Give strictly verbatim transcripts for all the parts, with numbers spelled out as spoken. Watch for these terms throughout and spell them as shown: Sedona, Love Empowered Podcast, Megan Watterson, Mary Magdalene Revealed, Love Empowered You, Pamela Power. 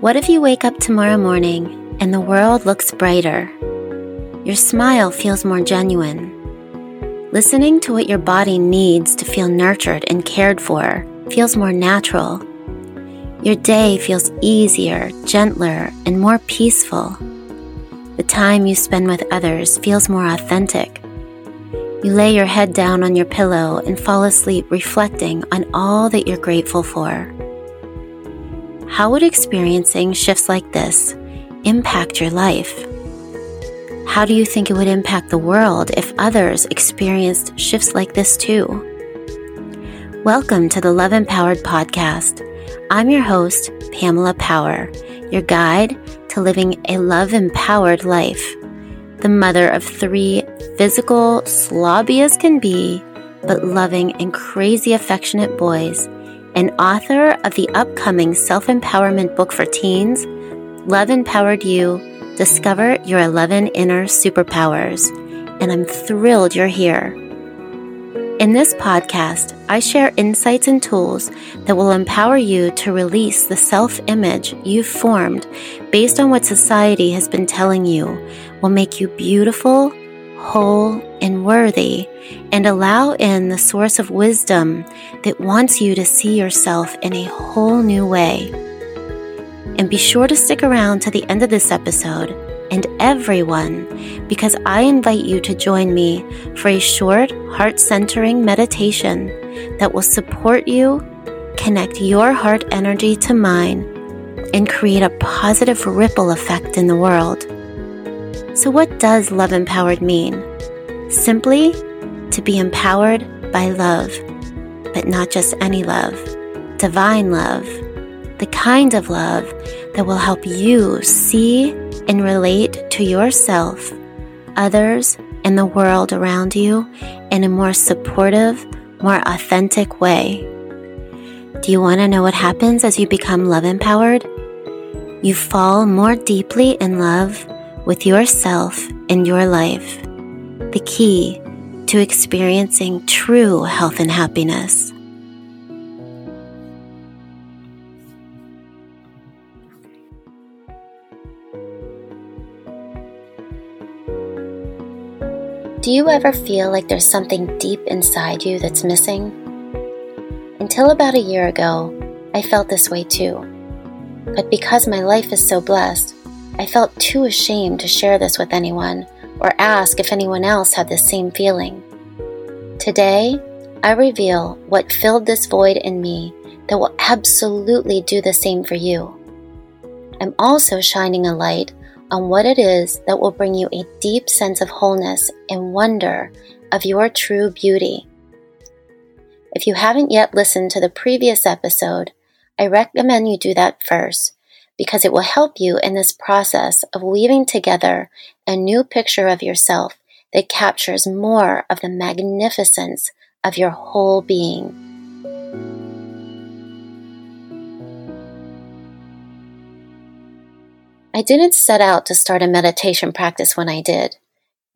What if you wake up tomorrow morning and the world looks brighter? Your smile feels more genuine. Listening to what your body needs to feel nurtured and cared for feels more natural. Your day feels easier, gentler, and more peaceful. The time you spend with others feels more authentic. You lay your head down on your pillow and fall asleep reflecting on all that you're grateful for. How would experiencing shifts like this impact your life? How do you think it would impact the world if others experienced shifts like this too? Welcome to the Love Empowered Podcast. I'm your host, Pamela Power, your guide to living a love-empowered life, the mother of three, physical, slobby as can be, but loving and crazy affectionate boys, and author of the upcoming self-empowerment book for teens, Love Empowered You, Discover Your eleven Inner Superpowers, and I'm thrilled you're here. In this podcast, I share insights and tools that will empower you to release the self-image you've formed based on what society has been telling you will make you beautiful, whole, and worthy, and allow in the source of wisdom that wants you to see yourself in a whole new way. And be sure to stick around to the end of this episode and everyone, because I invite you to join me for a short, heart-centering meditation that will support you, connect your heart energy to mine, and create a positive ripple effect in the world. So what does Love Empowered mean? Simply, to be empowered by love, but not just any love, divine love, the kind of love that will help you see and relate to yourself, others, and the world around you in a more supportive, more authentic way. Do you want to know what happens as you become love empowered? You fall more deeply in love with yourself and your life, the key to experiencing true health and happiness. Do you ever feel like there's something deep inside you that's missing? Until about a year ago, I felt this way too. But because my life is so blessed, I felt too ashamed to share this with anyone or ask if anyone else had the same feeling. Today, I reveal what filled this void in me that will absolutely do the same for you. I'm also shining a light on what it is that will bring you a deep sense of wholeness and wonder of your true beauty. If you haven't yet listened to the previous episode, I recommend you do that first, because it will help you in this process of weaving together a new picture of yourself that captures more of the magnificence of your whole being. I didn't set out to start a meditation practice when I did.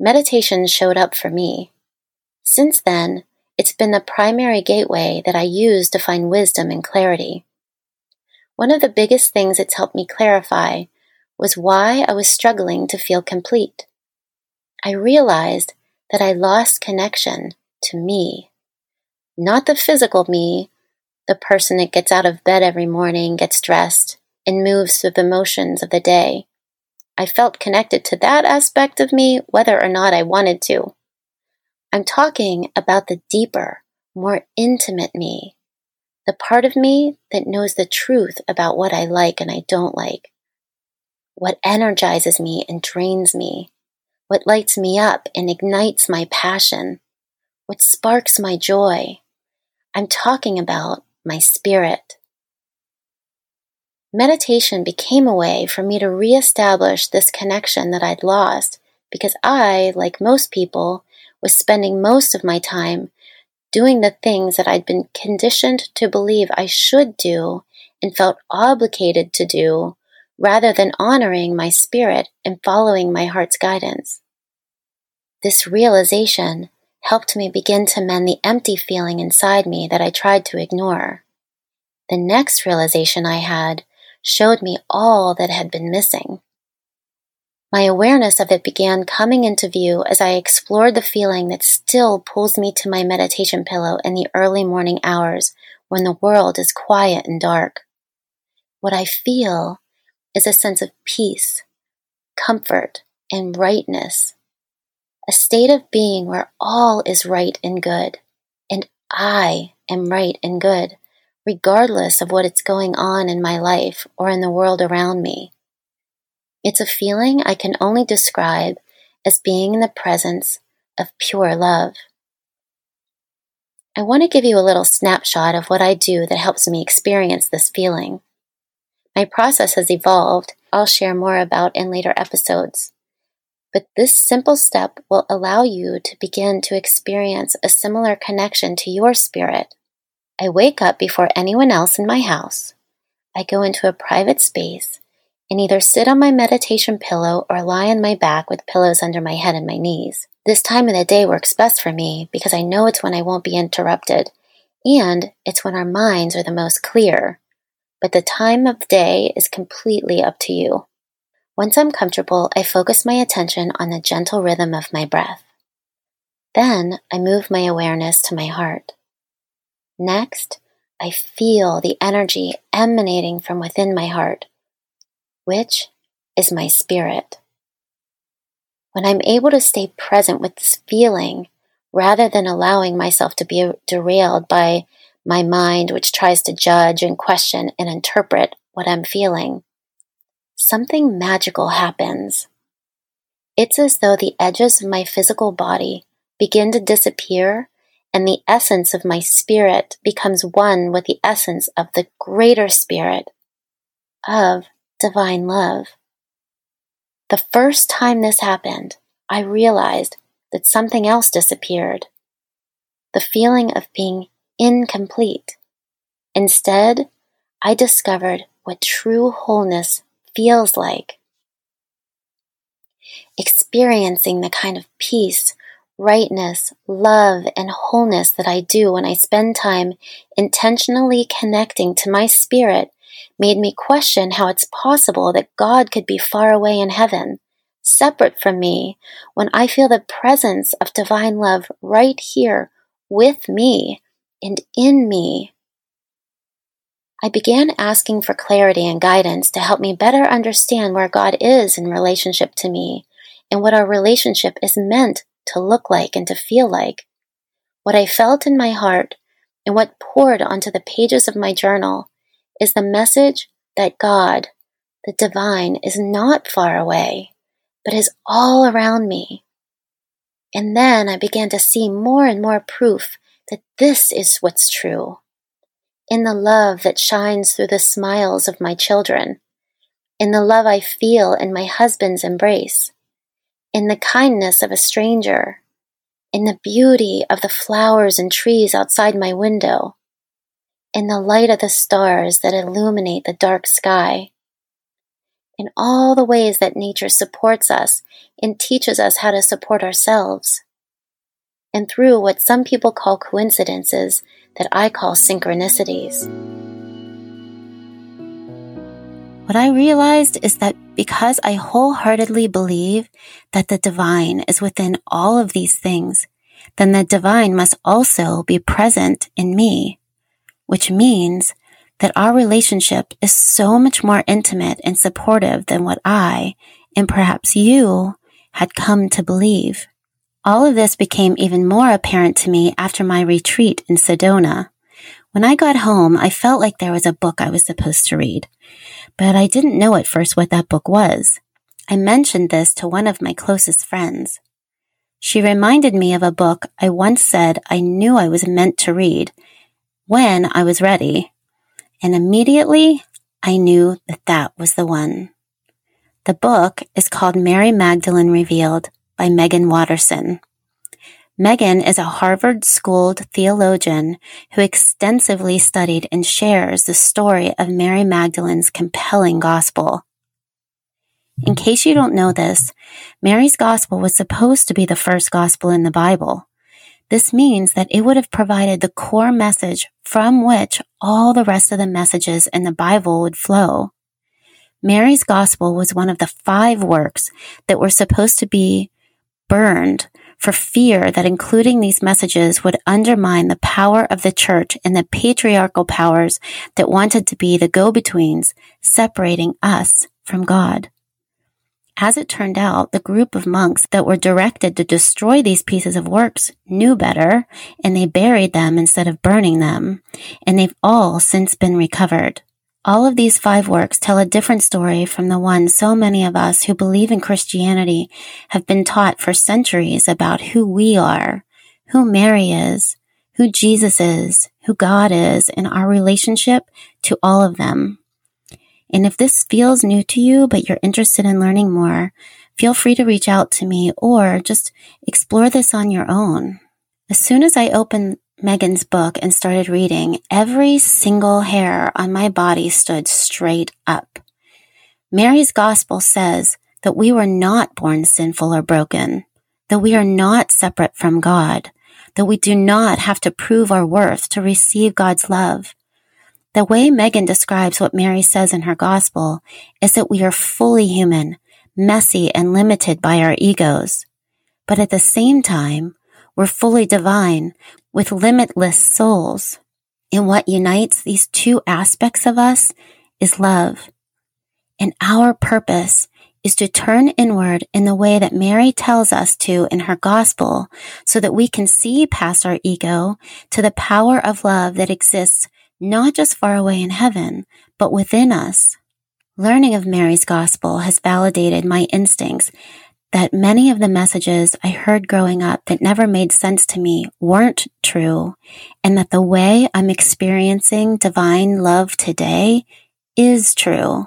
Meditation showed up for me. Since then, it's been the primary gateway that I use to find wisdom and clarity. One of the biggest things it's helped me clarify was why I was struggling to feel complete. I realized that I lost connection to me. Not the physical me, the person that gets out of bed every morning, gets dressed, and moves through the motions of the day. I felt connected to that aspect of me whether or not I wanted to. I'm talking about the deeper, more intimate me, the part of me that knows the truth about what I like and I don't like, what energizes me and drains me, what lights me up and ignites my passion, what sparks my joy. I'm talking about my spirit. Meditation became a way for me to reestablish this connection that I'd lost because I, like most people, was spending most of my time doing the things that I'd been conditioned to believe I should do and felt obligated to do rather than honoring my spirit and following my heart's guidance. This realization helped me begin to mend the empty feeling inside me that I tried to ignore. The next realization I had showed me all that had been missing. My awareness of it began coming into view as I explored the feeling that still pulls me to my meditation pillow in the early morning hours when the world is quiet and dark. What I feel is a sense of peace, comfort, and rightness, a state of being where all is right and good, and I am right and good, regardless of what is going on in my life or in the world around me. It's a feeling I can only describe as being in the presence of pure love. I want to give you a little snapshot of what I do that helps me experience this feeling. My process has evolved, I'll share more about in later episodes, but this simple step will allow you to begin to experience a similar connection to your spirit. I wake up before anyone else in my house. I go into a private space and either sit on my meditation pillow or lie on my back with pillows under my head and my knees. This time of the day works best for me because I know it's when I won't be interrupted, and it's when our minds are the most clear. But the time of day is completely up to you. Once I'm comfortable, I focus my attention on the gentle rhythm of my breath. Then I move my awareness to my heart. Next, I feel the energy emanating from within my heart, which is my spirit. When I'm able to stay present with this feeling, rather than allowing myself to be derailed by my mind, which tries to judge and question and interpret what I'm feeling, something magical happens. It's as though the edges of my physical body begin to disappear and the essence of my spirit becomes one with the essence of the greater spirit of divine love. The first time this happened, I realized that something else disappeared. The feeling of being incomplete. Instead, I discovered what true wholeness feels like. Experiencing the kind of peace, rightness, love, and wholeness that I do when I spend time intentionally connecting to my spirit made me question how it's possible that God could be far away in heaven, separate from me, when I feel the presence of divine love right here with me and in me. I began asking for clarity and guidance to help me better understand where God is in relationship to me and what our relationship is meant to look like and to feel like. What I felt in my heart and what poured onto the pages of my journal is the message that God, the divine, is not far away, but is all around me. And then I began to see more and more proof that this is what's true. In the love that shines through the smiles of my children, in the love I feel in my husband's embrace, in the kindness of a stranger, in the beauty of the flowers and trees outside my window, in the light of the stars that illuminate the dark sky, in all the ways that nature supports us and teaches us how to support ourselves, and through what some people call coincidences that I call synchronicities. What I realized is that because I wholeheartedly believe that the divine is within all of these things, then the divine must also be present in me, which means that our relationship is so much more intimate and supportive than what I, and perhaps you, had come to believe. All of this became even more apparent to me after my retreat in Sedona. When I got home, I felt like there was a book I was supposed to read, but I didn't know at first what that book was. I mentioned this to one of my closest friends. She reminded me of a book I once said I knew I was meant to read when I was ready, and immediately I knew that that was the one. The book is called Mary Magdalene Revealed by Megan Watterson. Megan is a Harvard-schooled theologian who extensively studied and shares the story of Mary Magdalene's compelling gospel. In case you don't know this, Mary's gospel was supposed to be the first gospel in the Bible. This means that it would have provided the core message from which all the rest of the messages in the Bible would flow. Mary's gospel was one of the five works that were supposed to be burned for fear that including these messages would undermine the power of the church and the patriarchal powers that wanted to be the go-betweens, separating us from God. As it turned out, the group of monks that were directed to destroy these pieces of works knew better, and they buried them instead of burning them, and they've all since been recovered. All of these five works tell a different story from the one so many of us who believe in Christianity have been taught for centuries about who we are, who Mary is, who Jesus is, who God is, and our relationship to all of them. And if this feels new to you, but you're interested in learning more, feel free to reach out to me or just explore this on your own. As soon as I opened Megan's book and started reading, every single hair on my body stood straight up. Mary's gospel says that we were not born sinful or broken, that we are not separate from God, that we do not have to prove our worth to receive God's love. The way Megan describes what Mary says in her gospel is that we are fully human, messy, and limited by our egos. But at the same time, we're fully divine with limitless souls. And what unites these two aspects of us is love. And our purpose is to turn inward in the way that Mary tells us to in her gospel so that we can see past our ego to the power of love that exists not just far away in heaven, but within us. Learning of Mary's gospel has validated my instincts that many of the messages I heard growing up that never made sense to me weren't true, and that the way I'm experiencing divine love today is true.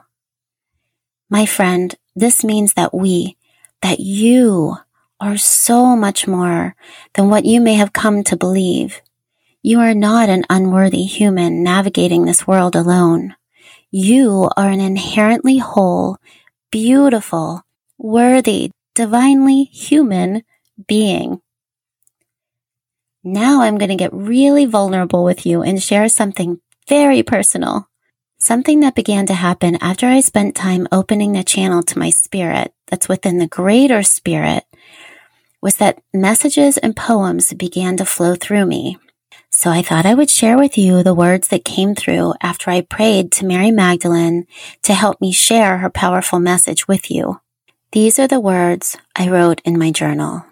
My friend, this means that we, that you are so much more than what you may have come to believe. You are not an unworthy human navigating this world alone. You are an inherently whole, beautiful, worthy, divinely human being. Now I'm going to get really vulnerable with you and share something very personal. Something that began to happen after I spent time opening the channel to my spirit that's within the greater spirit was that messages and poems began to flow through me. So I thought I would share with you the words that came through after I prayed to Mary Magdalene to help me share her powerful message with you. These are the words I wrote in my journal.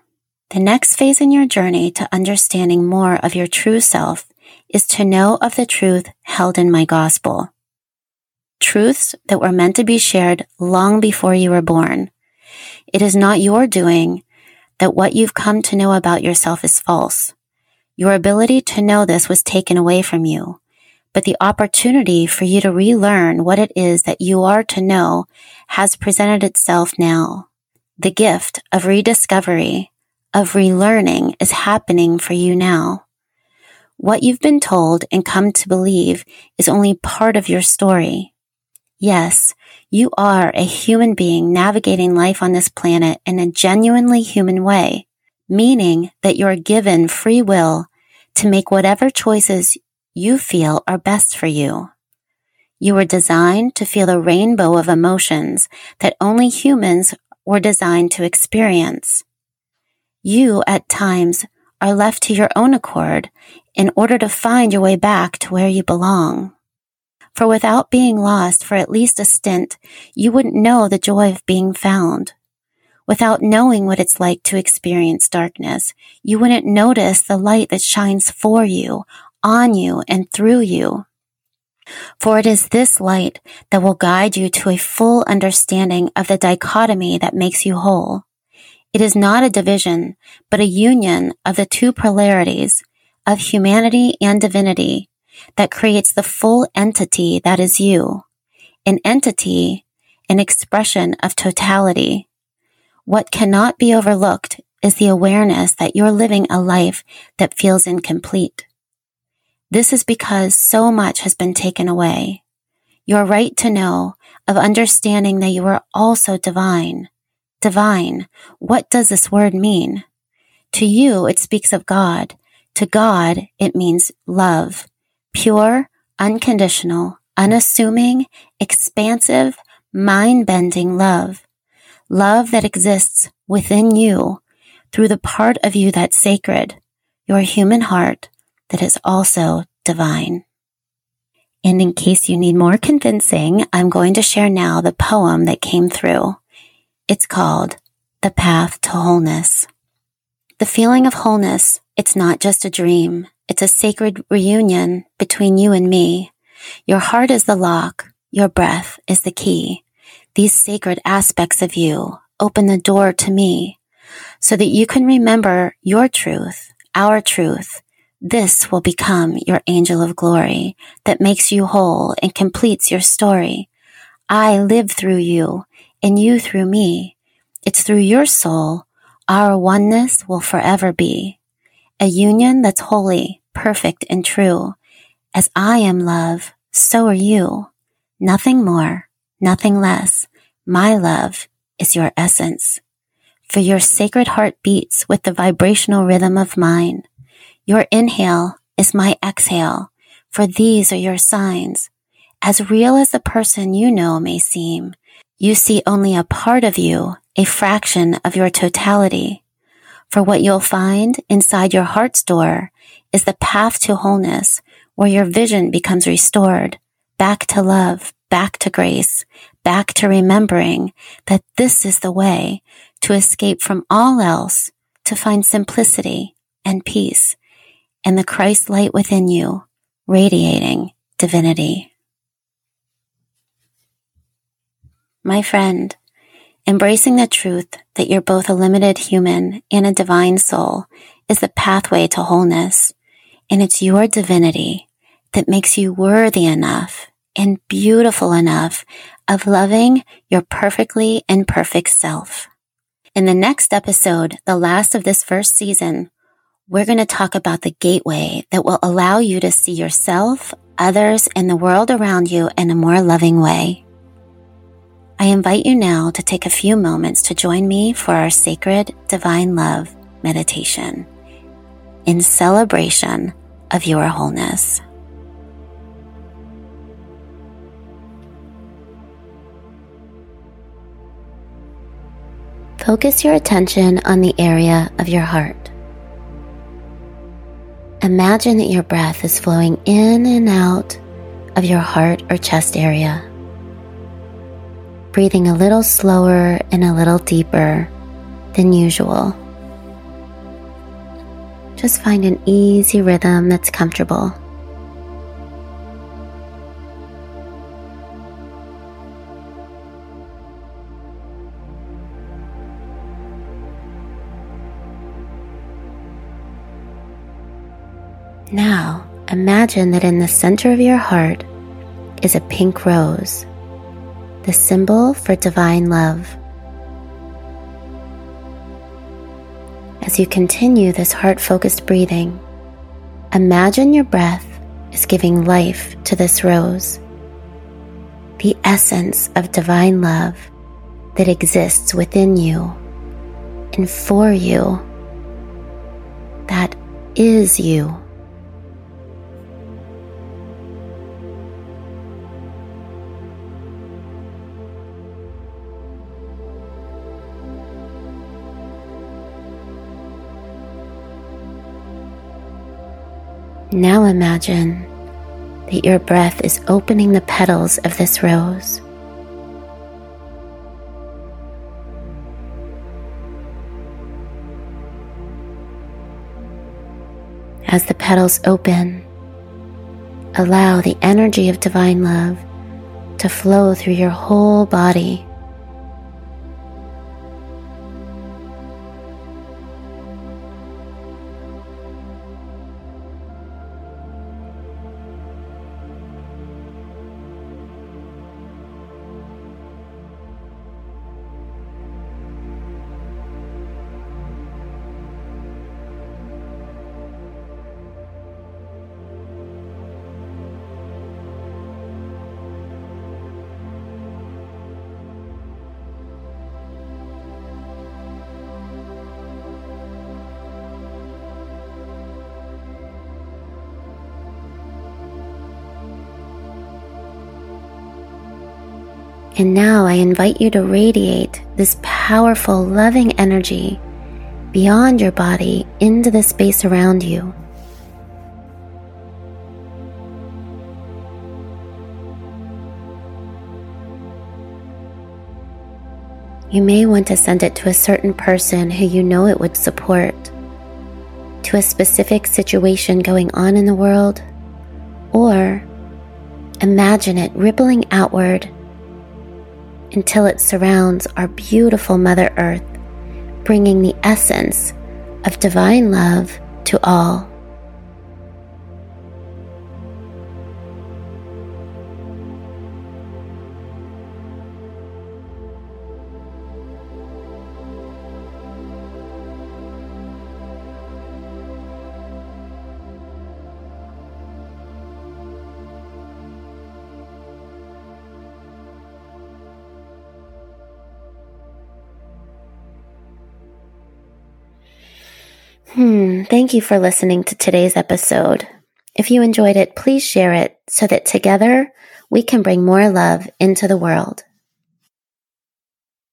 The next phase in your journey to understanding more of your true self is to know of the truth held in my gospel. Truths that were meant to be shared long before you were born. It is not your doing that what you've come to know about yourself is false. Your ability to know this was taken away from you, but the opportunity for you to relearn what it is that you are to know has presented itself now. The gift of rediscovery, of relearning is happening for you now. What you've been told and come to believe is only part of your story. Yes, you are a human being navigating life on this planet in a genuinely human way. Meaning that you're given free will to make whatever choices you feel are best for you. You were designed to feel a rainbow of emotions that only humans were designed to experience. You, at times, are left to your own accord in order to find your way back to where you belong. For without being lost for at least a stint, you wouldn't know the joy of being found. Without knowing what it's like to experience darkness, you wouldn't notice the light that shines for you, on you, and through you. For it is this light that will guide you to a full understanding of the dichotomy that makes you whole. It is not a division, but a union of the two polarities of humanity and divinity that creates the full entity that is you. An entity, an expression of totality. What cannot be overlooked is the awareness that you're living a life that feels incomplete. This is because so much has been taken away. Your right to know, of understanding that you are also divine. Divine, what does this word mean? To you, it speaks of God. To God, it means love. Pure, unconditional, unassuming, expansive, mind-bending love, love that exists within you through the part of you that's sacred, your human heart that is also divine. And in case you need more convincing, I'm going to share now the poem that came through. It's called The Path to Wholeness. The feeling of wholeness, it's not just a dream. It's a sacred reunion between you and me. Your heart is the lock. Your breath is the key. These sacred aspects of you open the door to me so that you can remember your truth, our truth. This will become your angel of glory that makes you whole and completes your story. I live through you and you through me. It's through your soul our oneness will forever be. A union that's holy, perfect, and true. As I am love, so are you. Nothing more, nothing less. My love is your essence. For your sacred heart beats with the vibrational rhythm of mine. Your inhale is my exhale, for these are your signs. As real as the person you know may seem, you see only a part of you, a fraction of your totality. For what you'll find inside your heart's door is the path to wholeness, where your vision becomes restored, back to love, back to grace, back to remembering that this is the way to escape from all else, to find simplicity and peace, and the Christ light within you, radiating divinity. My friend, embracing the truth that you're both a limited human and a divine soul is the pathway to wholeness, and it's your divinity that makes you worthy enough and beautiful enough of loving your perfectly imperfect self. In the next episode, the last of this first season, we're going to talk about the gateway that will allow you to see yourself, others, and the world around you in a more loving way. I invite you now to take a few moments to join me for our sacred divine love meditation in celebration of your wholeness. Focus your attention on the area of your heart. Imagine that your breath is flowing in and out of your heart or chest area, breathing a little slower and a little deeper than usual. Just find an easy rhythm that's comfortable. Now, imagine that in the center of your heart is a pink rose, the symbol for divine love. As you continue this heart-focused breathing, imagine your breath is giving life to this rose, the essence of divine love that exists within you and for you, that is you. Now imagine that your breath is opening the petals of this rose. As the petals open, allow the energy of divine love to flow through your whole body. And now I invite you to radiate this powerful, loving energy beyond your body into the space around you. You may want to send it to a certain person who you know it would support, to a specific situation going on in the world, or imagine it rippling outward until it surrounds our beautiful Mother Earth, bringing the essence of divine love to all. Hmm, thank you for listening to today's episode. If you enjoyed it, please share it so that together we can bring more love into the world.